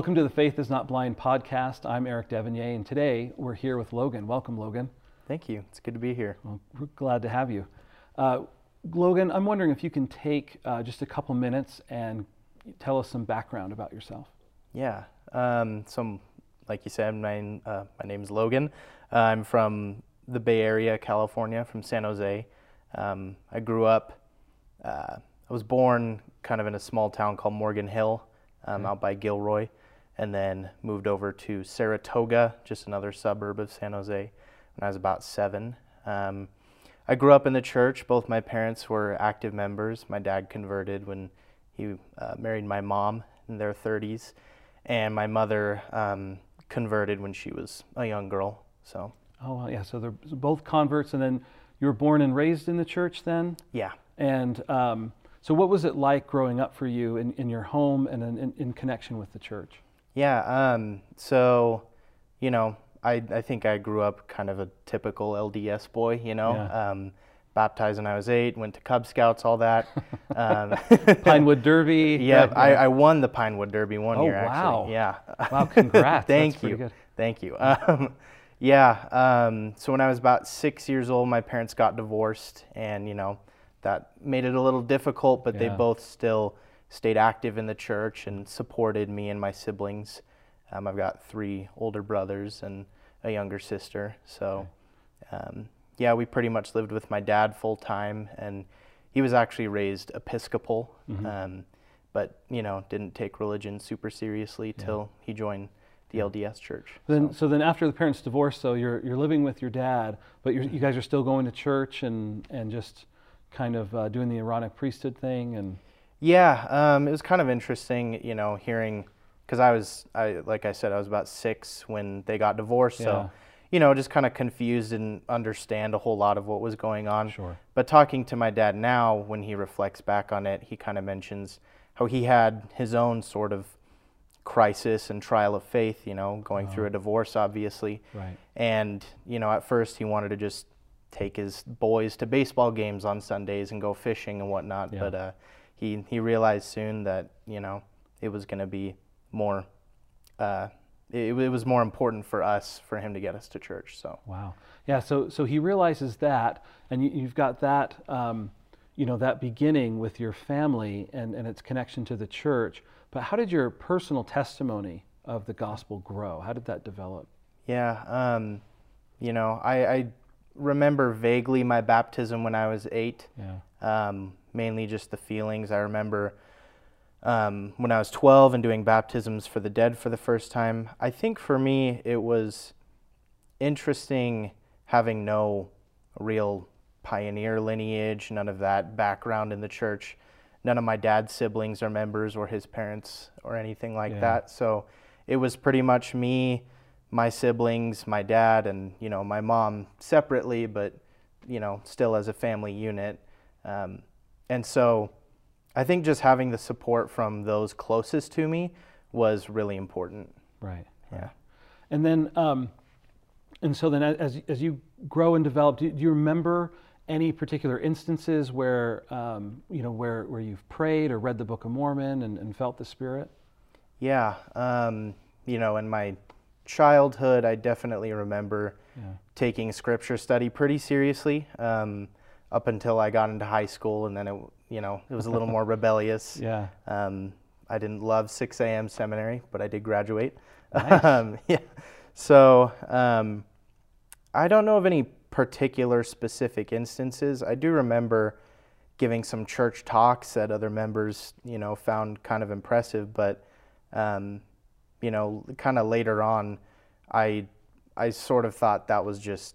Welcome to the Faith is Not Blind podcast. I'm Eric Devonier, and today we're here with Logan. Welcome, Logan. Thank you. It's good to be here. Well, we're glad to have you. Logan, I'm wondering if you can take just a couple minutes and tell us some background about yourself. Yeah. Like you said, my name is Logan. I'm from the Bay Area, California, from San Jose. I grew up, I was born kind of in a small town called Morgan Hill, out by Gilroy, and then moved over to Saratoga, just another suburb of San Jose, when I was about 7. I grew up in the church. Both my parents were active members. My dad converted when he married my mom in their 30s, and my mother converted when she was a young girl. So. Oh, well, yeah, so they're both converts, and then you were born and raised in the church then? Yeah. And so what was it like growing up for you in your home and in connection with the church? Yeah, so, you know, I think I grew up kind of a typical LDS boy, you know. Yeah. Baptized when I was 8, went to Cub Scouts, all that. Pinewood Derby. Yeah, right, I won the Pinewood Derby one year, actually. Wow. Yeah. Wow, congrats. Thank you. Good. Thank you. Yeah, so when I was about 6 years old, my parents got divorced, and, you know, that made it a little difficult, but yeah, they both still stayed active in the church and supported me and my siblings. I've got 3 older brothers and a younger sister. So, yeah, we pretty much lived with my dad full time, and he was actually raised Episcopal, but, you know, didn't take religion super seriously till he joined the LDS church. So then after the parents divorced, so you're living with your dad, but you guys are still going to church and just kind of doing the Aaronic priesthood thing? And yeah, it was kind of interesting, you know, hearing, because like I said, I was about 6 when they got divorced, so, you know, just kind of confused and understand a whole lot of what was going on. Sure. But talking to my dad now, when he reflects back on it, he kind of mentions how he had his own sort of crisis and trial of faith, you know, going through a divorce, obviously. Right. And, you know, at first he wanted to just take his boys to baseball games on Sundays and go fishing and whatnot. Yeah. But he realized soon that, you know, it was going to be more, it was more important for us, for him to get us to church. So. Wow. Yeah. So he realizes that, and you've got that, you know, that beginning with your family and its connection to the church. But how did your personal testimony of the gospel grow? How did that develop? Yeah. You know, I remember vaguely my baptism when I was 8, mainly just the feelings. I remember when I was 12 and doing baptisms for the dead for the first time. I think for me it was interesting having no real pioneer lineage, none of that background in the church. None of my dad's siblings are members or his parents or anything like that. So it was pretty much me, my siblings, my dad, and, you know, my mom separately, but, you know, still as a family unit. And so I think just having the support from those closest to me was really important. Right. Yeah. And then, and so then as you grow and develop, do you remember any particular instances where, you know, where you've prayed or read the Book of Mormon and felt the Spirit? Yeah. You know, in my childhood, I definitely remember taking scripture study pretty seriously, up until I got into high school, and then it, you know, it was a little more rebellious. Yeah. I didn't love 6 a.m. seminary, but I did graduate. Nice. Yeah. So I don't know of any particular specific instances. I do remember giving some church talks that other members, you know, found kind of impressive, but, you know, kind of later on, I sort of thought that was just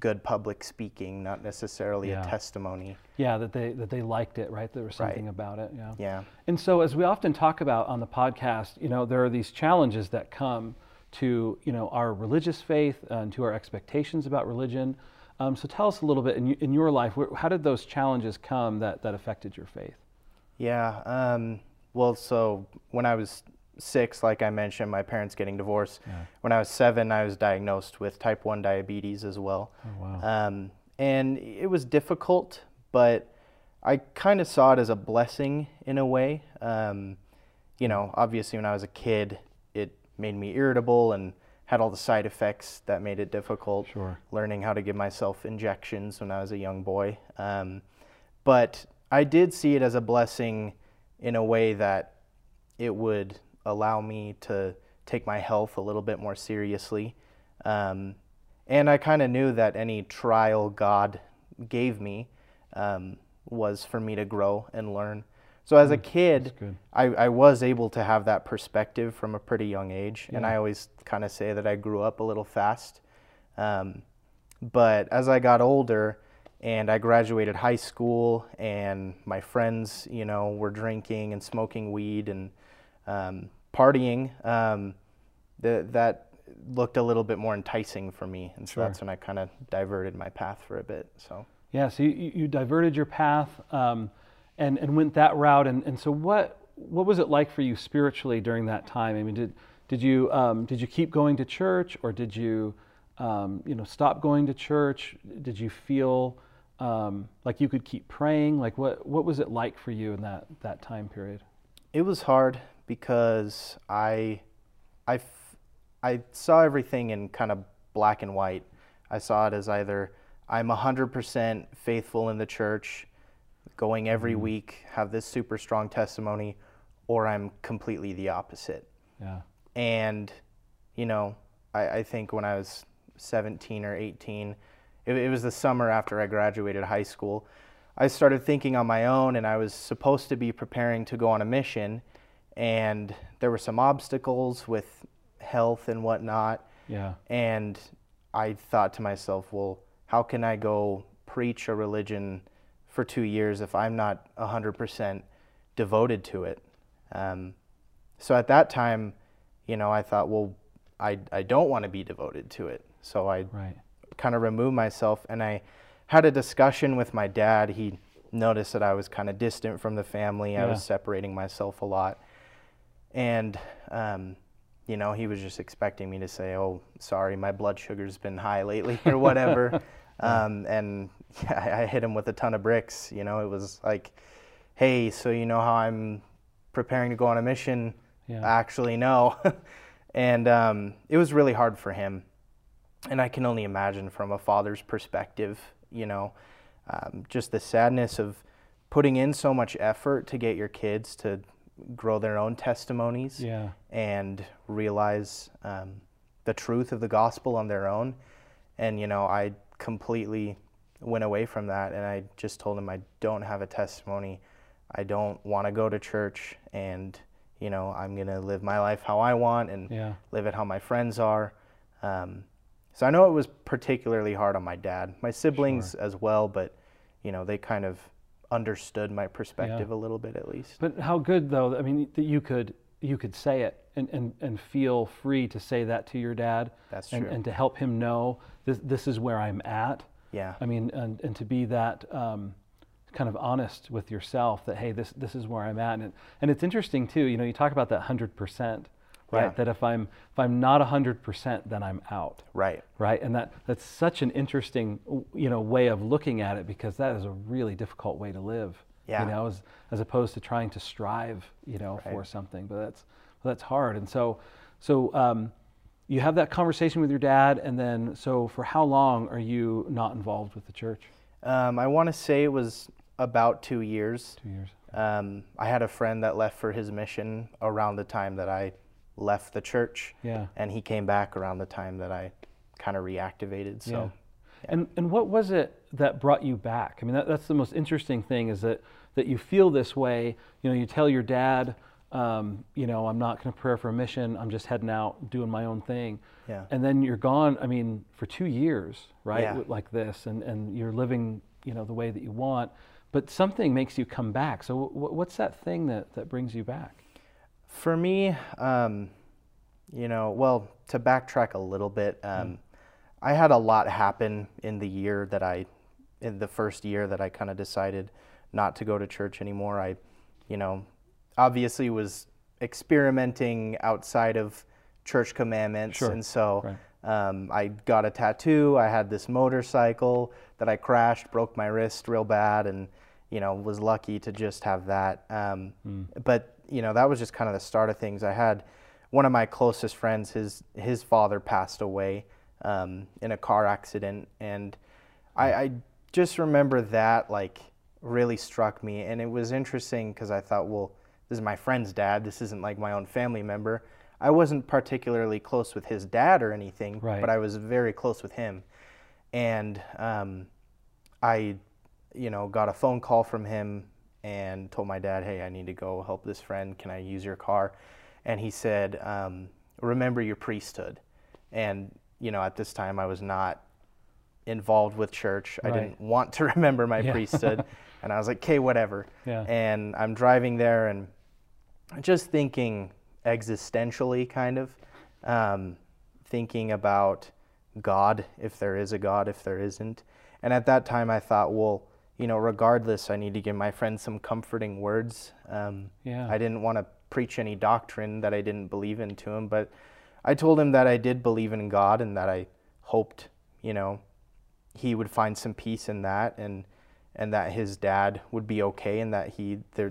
good public speaking, not necessarily a testimony. Yeah, that they liked it, right? There was something about it. Yeah. Yeah. And so, as we often talk about on the podcast, you know, there are these challenges that come to, you know, our religious faith and to our expectations about religion. So tell us a little bit in your life, how did those challenges come that affected your faith? Yeah. Well, so when I was 6, like I mentioned, my parents getting divorced. Yeah. When I was 7, I was diagnosed with type 1 diabetes as well. Oh, wow. And it was difficult, but I kind of saw it as a blessing in a way. You know, obviously when I was a kid, it made me irritable and had all the side effects that made it difficult. Sure. Learning how to give myself injections when I was a young boy. But I did see it as a blessing in a way that it would allow me to take my health a little bit more seriously. And I kind of knew that any trial God gave me was for me to grow and learn. So as a kid, I was able to have that perspective from a pretty young age. Yeah. And I always kind of say that I grew up a little fast. But as I got older and I graduated high school and my friends, you know, were drinking and smoking weed and partying, that looked a little bit more enticing for me. And so that's when I kind of diverted my path for a bit. So yeah, so you diverted your path. And went that route, and so what was it like for you spiritually during that time? I mean, did you keep going to church, or did you you know, stop going to church? Did you feel like you could keep praying? Like what was it like for you in that time period? It was hard because I saw everything in kind of black and white. I saw it as either I'm 100% faithful in the church, going every week, have this super strong testimony, or I'm completely the opposite. Yeah. And, you know, I think when I was 17 or 18, it was the summer after I graduated high school, I started thinking on my own, and I was supposed to be preparing to go on a mission, and there were some obstacles with health and whatnot. Yeah. And I thought to myself, well, how can I go preach a religion for 2 years if I'm not 100% devoted to it? So at that time, you know, I thought, well, I don't want to be devoted to it. So I kind of removed myself, and I had a discussion with my dad. He noticed that I was kind of distant from the family. Yeah. I was separating myself a lot. And, you know, he was just expecting me to say, oh, sorry, my blood sugar's been high lately or whatever. And yeah, I hit him with a ton of bricks. You know, it was like, hey, so you know how I'm preparing to go on a mission? Yeah. Actually, no. And it was really hard for him. And I can only imagine from a father's perspective, you know, just the sadness of putting in so much effort to get your kids to grow their own testimonies. Yeah. And realize the truth of the gospel on their own. And, you know, I completely went away from that, and I just told him I don't have a testimony, I don't want to go to church, and you know, I'm gonna live my life how I want and yeah. live it how my friends are. So I know it was particularly hard on my dad, my siblings sure. as well, but you know, they kind of understood my perspective yeah. a little bit at least. But how good though, I mean, that you could say it and feel free to say that to your dad. That's true. And to help him know this is where I'm at. Yeah. I mean, and to be that kind of honest with yourself that, hey, this is where I'm at. And it's interesting too, you know, you talk about that 100%, right? Yeah. That if I'm not 100%, then I'm out. Right. Right. And that's such an interesting, you know, way of looking at it, because that is a really difficult way to live. Yeah. You know, as opposed to trying to strive, you know, right. for something. But that's hard. And so you have that conversation with your dad, and then so for how long are you not involved with the church? I want to say it was about 2 years. 2 years. I had a friend that left for his mission around the time that I left the church. Yeah. And he came back around the time that I kind of reactivated. So. Yeah. Yeah. And what was it that brought you back? I mean, that's the most interesting thing, is that you feel this way. You know, you tell your dad, you know, I'm not going to pray for a mission, I'm just heading out doing my own thing. Yeah. And then you're gone, I mean, for 2 years, right? Yeah. Like this, and you're living, you know, the way that you want, but something makes you come back. So what's that thing that brings you back? For me, you know, well, to backtrack a little bit, I had a lot happen in the first year that I kind of decided not to go to church anymore. I, you know, obviously was experimenting outside of church commandments. Sure. And so I got a tattoo, I had this motorcycle that I crashed, broke my wrist real bad, and you know, was lucky to just have that. But you know, that was just kind of the start of things. I had one of my closest friends, his father passed away in a car accident, and I just remember that like really struck me. And it was interesting because I thought, well, this is my friend's dad, this isn't like my own family member. I wasn't particularly close with his dad or anything, right, but I was very close with him. And I, you know, got a phone call from him and told my dad, hey, I need to go help this friend, can I use your car? And he said, remember your priesthood. And, you know, at this time I was not involved with church. Right. I didn't want to remember my priesthood. And I was like, okay, whatever. Yeah. And I'm driving there and just thinking existentially, kind of, thinking about God, if there is a God, if there isn't. And at that time I thought, well, you know, regardless, I need to give my friends some comforting words. I didn't want to preach any doctrine that I didn't believe in to him, but I told him that I did believe in God and that I hoped, you know, he would find some peace in that, and that his dad would be okay, and that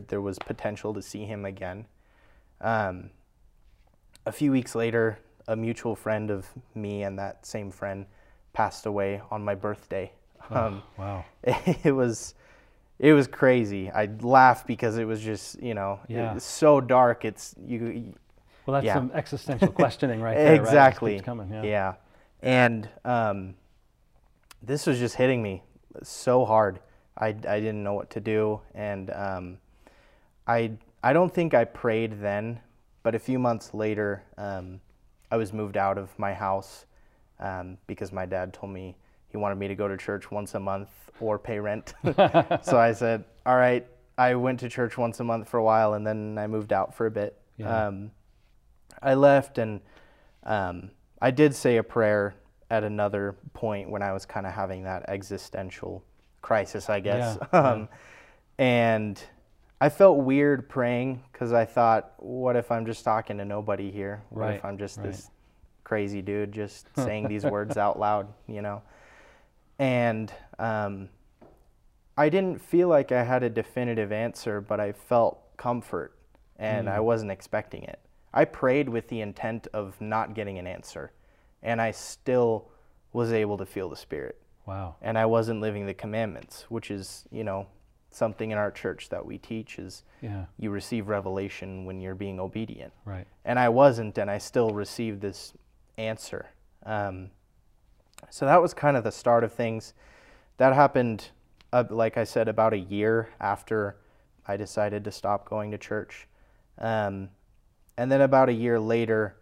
there was potential to see him again. A few weeks later, a mutual friend of me and that same friend passed away on my birthday. Wow. It was crazy. I laughed because it was just, you know, it's so dark. Well, that's some existential questioning right there. Exactly. Right? It keeps coming, yeah. And this was just hitting me so hard. I didn't know what to do. And I don't think I prayed then, but a few months later, I was moved out of my house because my dad told me he wanted me to go to church once a month or pay rent. So I said, all right. I went to church once a month for a while, and then I moved out for a bit. Yeah. I left, and I did say a prayer at another point when I was kind of having that existential crisis, I guess. Yeah. And I felt weird praying because I thought, what if I'm just talking to nobody here? What if I'm just this crazy dude just saying these words out loud, you know? And I didn't feel like I had a definitive answer, but I felt comfort, and I wasn't expecting it. I prayed with the intent of not getting an answer, and I still was able to feel the Spirit. Wow. And I wasn't living the commandments, which is, you know, something in our church that we teach is you receive revelation when you're being obedient. Right. And I wasn't, and I still received this answer. So that was kind of the start of things. That happened, like I said, about a year after I decided to stop going to church. And then about a year later,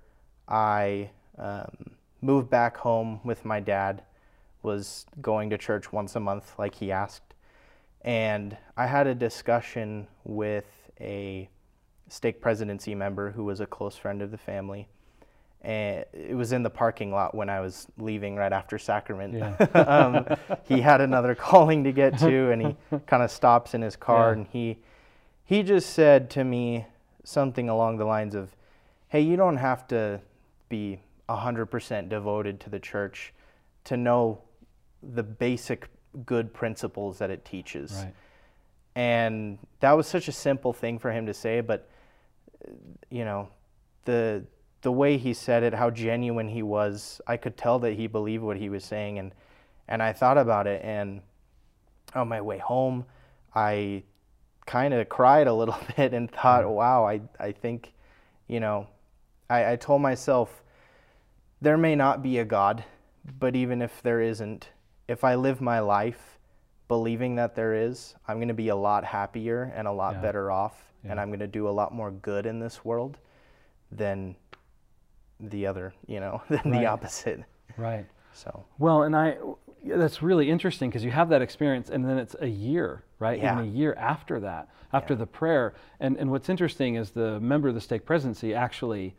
I moved back home with my dad, was going to church once a month like he asked. And I had a discussion with a stake presidency member who was a close friend of the family. And it was in the parking lot when I was leaving right after sacrament. Yeah. He had another calling to get to, and he kind of stops in his car, and he just said to me something along the lines of, hey, you don't have to be 100% devoted to the church to know the basic good principles that it teaches. Right. And that was such a simple thing for him to say, but, you know, the way he said it, how genuine he was, I could tell that he believed what he was saying. And I thought about it, and on my way home, I kind of cried a little bit and thought, wow, I think, you know, I told myself, there may not be a God, but even if there isn't, if I live my life believing that there is, I'm going to be a lot happier and a lot better off, and I'm going to do a lot more good in this world than the other, you know, than the opposite. Right. So. Well, and that's really interesting because you have that experience, and then it's a year, right? Yeah. Even a year after that, after the prayer. And what's interesting is the member of the stake presidency actually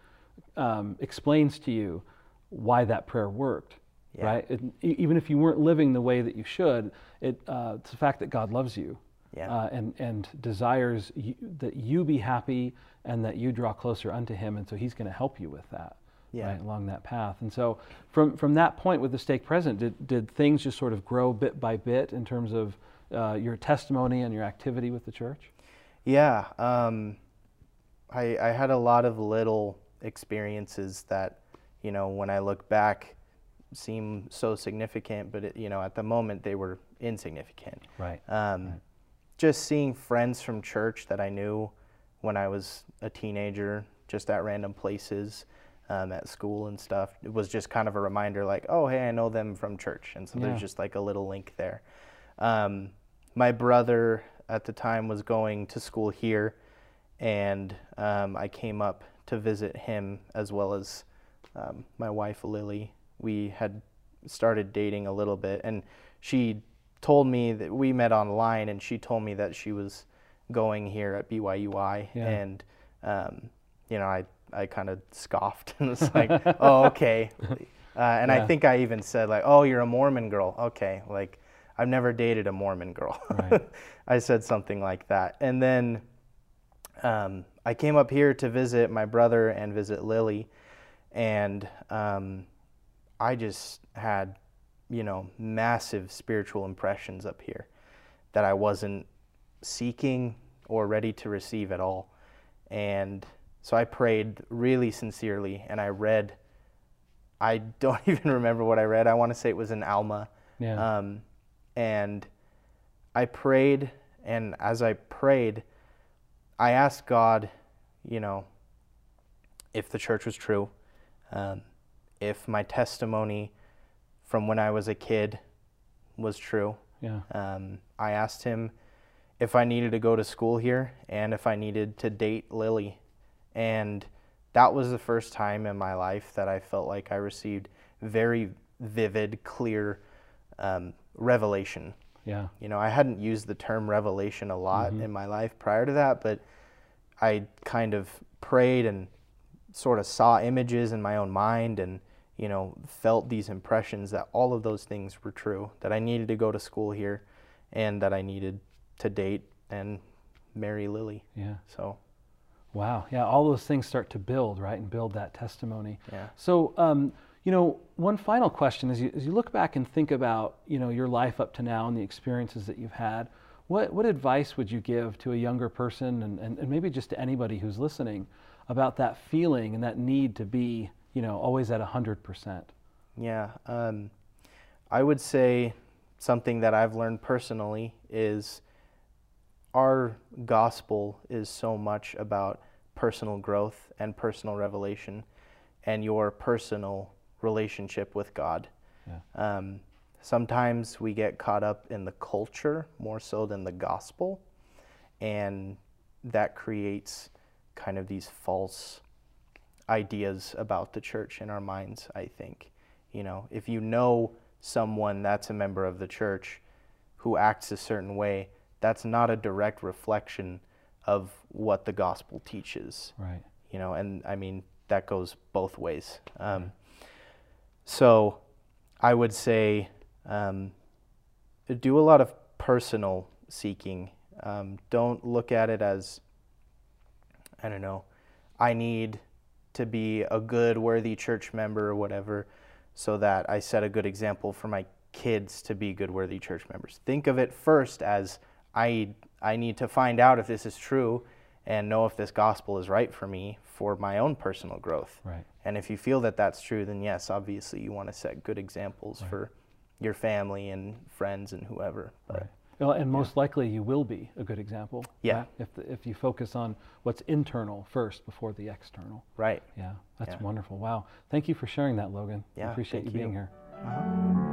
explains to you why that prayer worked, right? Even if you weren't living the way that you should, it's the fact that God loves you and desires that you be happy and that you draw closer unto him. And so he's going to help you with that. Yeah. Right, along that path. And so from that point with the stake president, did things just sort of grow bit by bit in terms of your testimony and your activity with the church? Yeah. I had a lot of little experiences that, you know, when I look back, seem so significant, but it, you know, at the moment they were insignificant. Right. Just seeing friends from church that I knew when I was a teenager, just at random places, at school and stuff, it was just kind of a reminder, like, oh, hey, I know them from church, and so yeah. There's just like a little link there. My brother at the time was going to school here, and I came up to visit him as well as my wife Lily. We had started dating a little bit, and she told me that we met online, and she told me that she was going here at BYUI, yeah. And you know, I kind of scoffed and was like, oh, okay. And yeah. I think I even said, like, oh, you're a Mormon girl, okay, like I've never dated a Mormon girl. Right. I said something like that, and then I came up here to visit my brother and visit Lily, and I just had, you know, massive spiritual impressions up here that I wasn't seeking or ready to receive at all. And so I prayed really sincerely, and I read, I don't even remember what I read. I want to say it was an Alma. Yeah. And I prayed, and as I prayed, I asked God, you know, if the church was true, if my testimony from when I was a kid was true. Yeah. I asked him if I needed to go to school here and if I needed to date Lily. And that was the first time in my life that I felt like I received very vivid, clear revelation. Yeah. You know, I hadn't used the term revelation a lot mm-hmm. in my life prior to that, but I kind of prayed and sort of saw images in my own mind, and you know, felt these impressions that all of those things were true, that I needed to go to school here and that I needed to date and marry Lily. Yeah. So. Wow. Yeah. All those things start to build, right? And build that testimony. Yeah. So, you know, one final question is, as you look back and think about, you know, your life up to now and the experiences that you've had, what advice would you give to a younger person and maybe just to anybody who's listening about that feeling and that need to be, you know, always at 100%. Yeah, I would say something that I've learned personally is our gospel is so much about personal growth and personal revelation and your personal relationship with God. Yeah. Sometimes we get caught up in the culture more so than the gospel, and that creates kind of these false ideas about the church in our minds, I think. You know, if you know someone that's a member of the church who acts a certain way, that's not a direct reflection of what the gospel teaches. Right. You know, and I mean, that goes both ways. So I would say do a lot of personal seeking. Don't look at it as, I don't know, I need to be a good, worthy church member or whatever, so that I set a good example for my kids to be good, worthy church members. Think of it first as, I need to find out if this is true and know if this gospel is right for me for my own personal growth. Right. And if you feel that that's true, then yes, obviously you want to set good examples right. for your family and friends and whoever. But right. Well, and most yeah. likely you will be a good example. Yeah. Right? If you focus on what's internal first before the external. Right. Yeah. That's yeah. wonderful. Wow. Thank you for sharing that, Logan. Yeah. I appreciate you being here. Uh-huh.